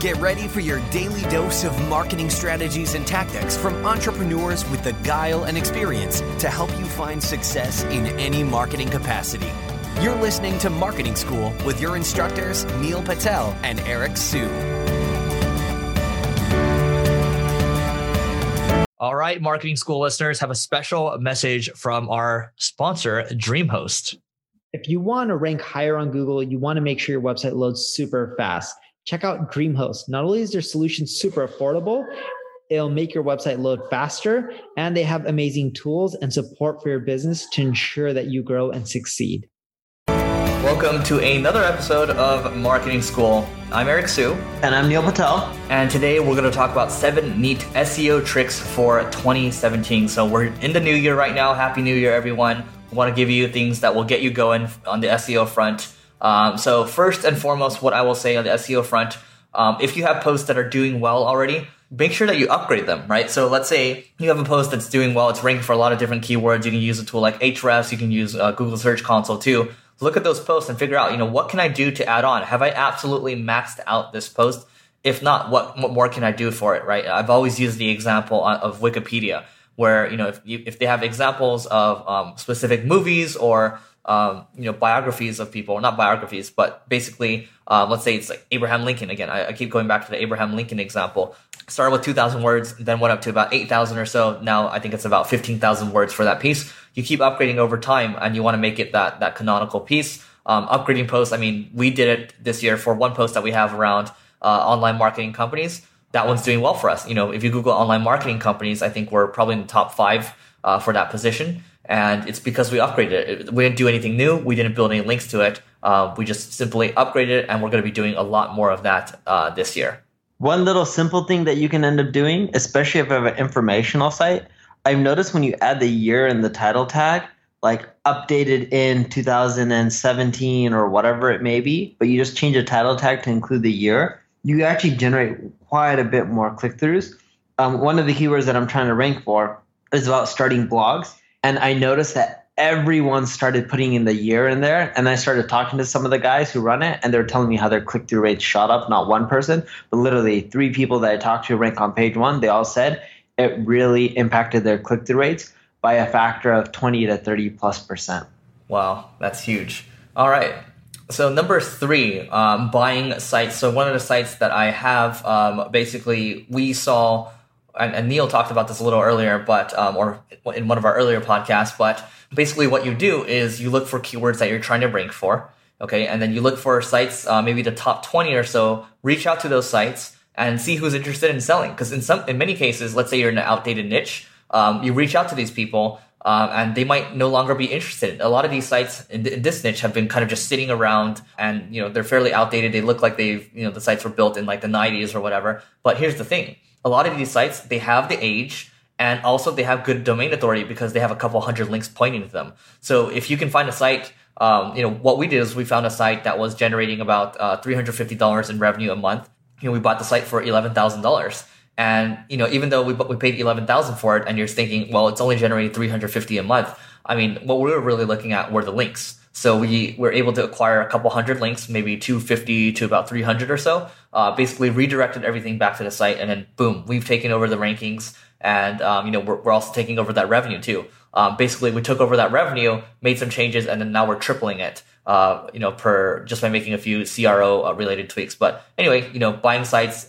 Get ready for your daily dose of marketing strategies and tactics from entrepreneurs with the guile and experience to help you find success in any marketing capacity. You're listening to Marketing School with your instructors, Neil Patel and Eric Siu. All right, Marketing School listeners have a special message from our sponsor, DreamHost. If you want to rank higher on Google, you want to make sure your website loads super fast. Check out DreamHost. Not only is their solution super affordable, it'll make your website load faster, and they have amazing tools and support for your business to ensure that you grow and succeed. Welcome to another episode of Marketing School. I'm Eric Siu. And I'm Neil Patel. And today we're going to talk about 7 neat SEO tricks for 2017. So we're in the new year right now. Happy New Year, everyone. We want to give you things that will get you going on the SEO front. So first and foremost, what I will say on the SEO front, if you have posts that are doing well already, make sure that you upgrade them, right? So let's say you have a post that's doing well. It's ranking for a lot of different keywords. You can use a tool like Ahrefs. You can use Google Search Console too. Look at those posts and figure out, what can I do to add on? Have I absolutely maxed out this post? If not, what more can I do for it, right? I've always used the example of Wikipedia where, if they have examples of specific movies or biographies of people, not biographies, but basically, let's say it's like Abraham Lincoln. Again, I keep going back to the Abraham Lincoln example. Started with 2,000 words, then went up to about 8,000 or so. Now I think it's about 15,000 words for that piece. You keep upgrading over time and you want to make it that canonical piece. Upgrading posts. I mean, we did it this year for one post that we have around, online marketing companies. That one's doing well for us. If you Google online marketing companies, I think we're probably in the top 5, for that position. And it's because we upgraded it. We didn't do anything new. We didn't build any links to it. We just simply upgraded it, and we're going to be doing a lot more of that this year. One little simple thing that you can end up doing, especially if you have an informational site, I've noticed when you add the year in the title tag, like updated in 2017 or whatever it may be, but you just change the title tag to include the year, you actually generate quite a bit more click-throughs. One of the keywords that I'm trying to rank for is about starting blogs. And I noticed that everyone started putting in the year in there. And I started talking to some of the guys who run it, and they were telling me how their click-through rates shot up. Not one person, but literally 3 people that I talked to rank on page 1. They all said it really impacted their click-through rates by a factor of 20 to 30+%. Wow, that's huge. All right. So number 3, buying sites. So one of the sites that I have, basically we saw... And Neil talked about this a little earlier, but or in one of our earlier podcasts, but basically what you do is you look for keywords that you're trying to rank for, okay? And then you look for sites, maybe the top 20 or so, reach out to those sites and see who's interested in selling. Because in many cases, let's say you're in an outdated niche, you reach out to these people and they might no longer be interested. A lot of these sites in this niche have been kind of just sitting around and, they're fairly outdated. They look like they've, the sites were built in like the 90s or whatever. But here's the thing. A lot of these sites, they have the age and also they have good domain authority because they have a couple hundred links pointing to them. So if you can find a site, what we did is we found a site that was generating about $350 in revenue a month. We bought the site for $11,000. And, even though we paid $11,000 for it and you're thinking, well, it's only generating $350 a month. I mean, what we were really looking at were the links. So we were able to acquire a couple hundred links, maybe 250 to about 300 or so, basically redirected everything back to the site. And then, boom, we've taken over the rankings. And, we're also taking over that revenue, too. Basically, we took over that revenue, made some changes, and then now we're tripling it, just by making a few CRO related tweaks. But anyway, buying sites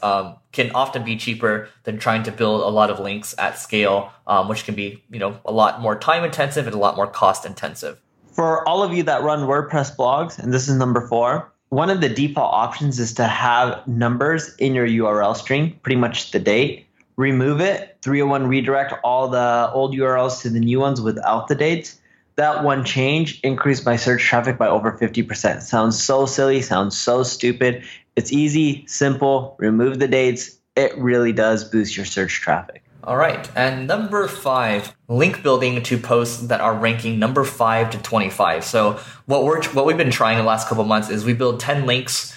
can often be cheaper than trying to build a lot of links at scale, which can be, a lot more time intensive and a lot more cost intensive. For all of you that run WordPress blogs, and this is number 4, one of the default options is to have numbers in your URL string, pretty much the date. Remove it, 301 redirect all the old URLs to the new ones without the dates. That one change increased my search traffic by over 50%. Sounds so silly, sounds so stupid. It's easy, simple, remove the dates. It really does boost your search traffic. All right. And number 5, link building to posts that are ranking number 5 to 25. So what we've been trying the last couple of months is we build 10 links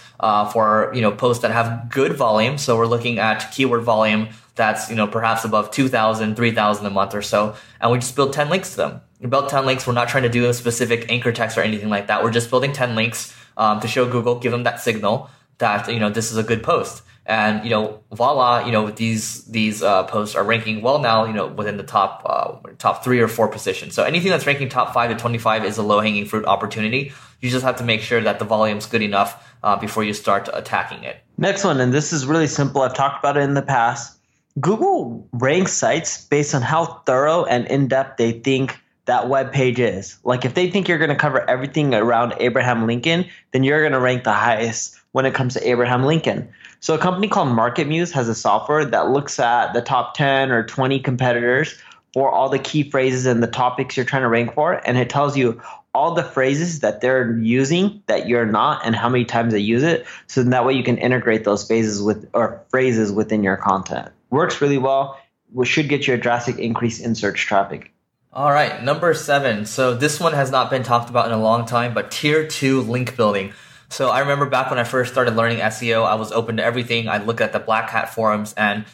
for, posts that have good volume. So we're looking at keyword volume that's, perhaps above 2,000, 3,000 a month or so. And we just build 10 links to them. We build 10 links. We're not trying to do a specific anchor text or anything like that. We're just building 10 links to show Google, give them that signal that, this is a good post. And, voila, these posts are ranking well now, within the top 3 or 4 positions. So anything that's ranking top 5 to 25 is a low hanging fruit opportunity. You just have to make sure that the volume's good enough before you start attacking it. Next one, and this is really simple. I've talked about it in the past. Google ranks sites based on how thorough and in-depth they think that web page is. Like if they think you're going to cover everything around Abraham Lincoln, then you're going to rank the highest when it comes to Abraham Lincoln. So a company called MarketMuse has a software that looks at the top 10 or 20 competitors for all the key phrases and the topics you're trying to rank for. And it tells you all the phrases that they're using that you're not and how many times they use it. So then that way you can integrate those phrases within your content. Works really well. We should get you a drastic increase in search traffic. All right, number 7. So this one has not been talked about in a long time, but tier 2 link building. So I remember back when I first started learning SEO, I was open to everything. I looked at the black hat forums, and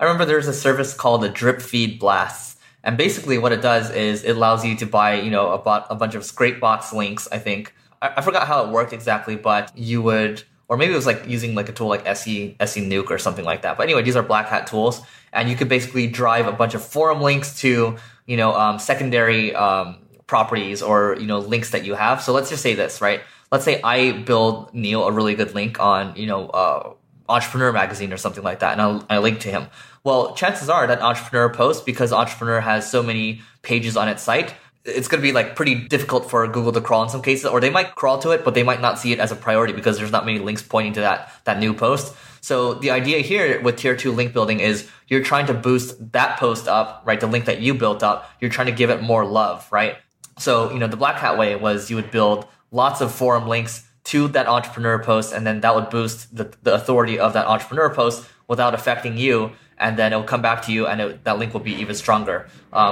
I remember there's a service called the Drip Feed Blast. And basically what it does is it allows you to buy, a bunch of ScrapeBox links, I think. I forgot how it worked exactly, but you would, or maybe it was like using like a tool like SENuke or something like that. But anyway, these are black hat tools, and you could basically drive a bunch of forum links to, secondary properties or, links that you have. So let's just say this, right? Let's say I build Neil a really good link on, Entrepreneur Magazine or something like that, and I link to him. Well, chances are that Entrepreneur post, because Entrepreneur has so many pages on its site, it's going to be like pretty difficult for Google to crawl in some cases, or they might crawl to it, but they might not see it as a priority because there's not many links pointing to that new post. So the idea here with tier 2 link building is you're trying to boost that post up, right? The link that you built up, you're trying to give it more love, right? So, the black hat way was you would build lots of forum links to that entrepreneur post, and then that would boost the authority of that entrepreneur post without affecting you, and then it'll come back to you, and that link will be even stronger.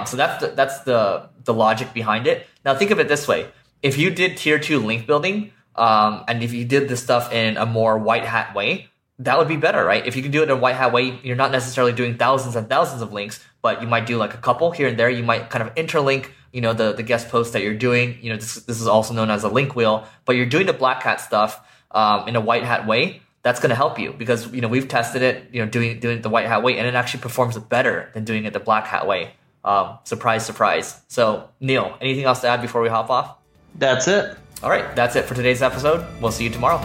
So that's the logic behind it. Now think of it this way. If you did tier 2 link building, and if you did this stuff in a more white hat way, that would be better, right? If you can do it in a white hat way, you're not necessarily doing thousands and thousands of links, but you might do like a couple here and there. You might kind of interlink, the guest posts that you're doing. This is also known as a link wheel, but you're doing the black hat stuff in a white hat way. That's going to help you because, we've tested it, doing it the white hat way, and it actually performs better than doing it the black hat way. Surprise, surprise. So, Neil, anything else to add before we hop off? That's it. All right. That's it for today's episode. We'll see you tomorrow.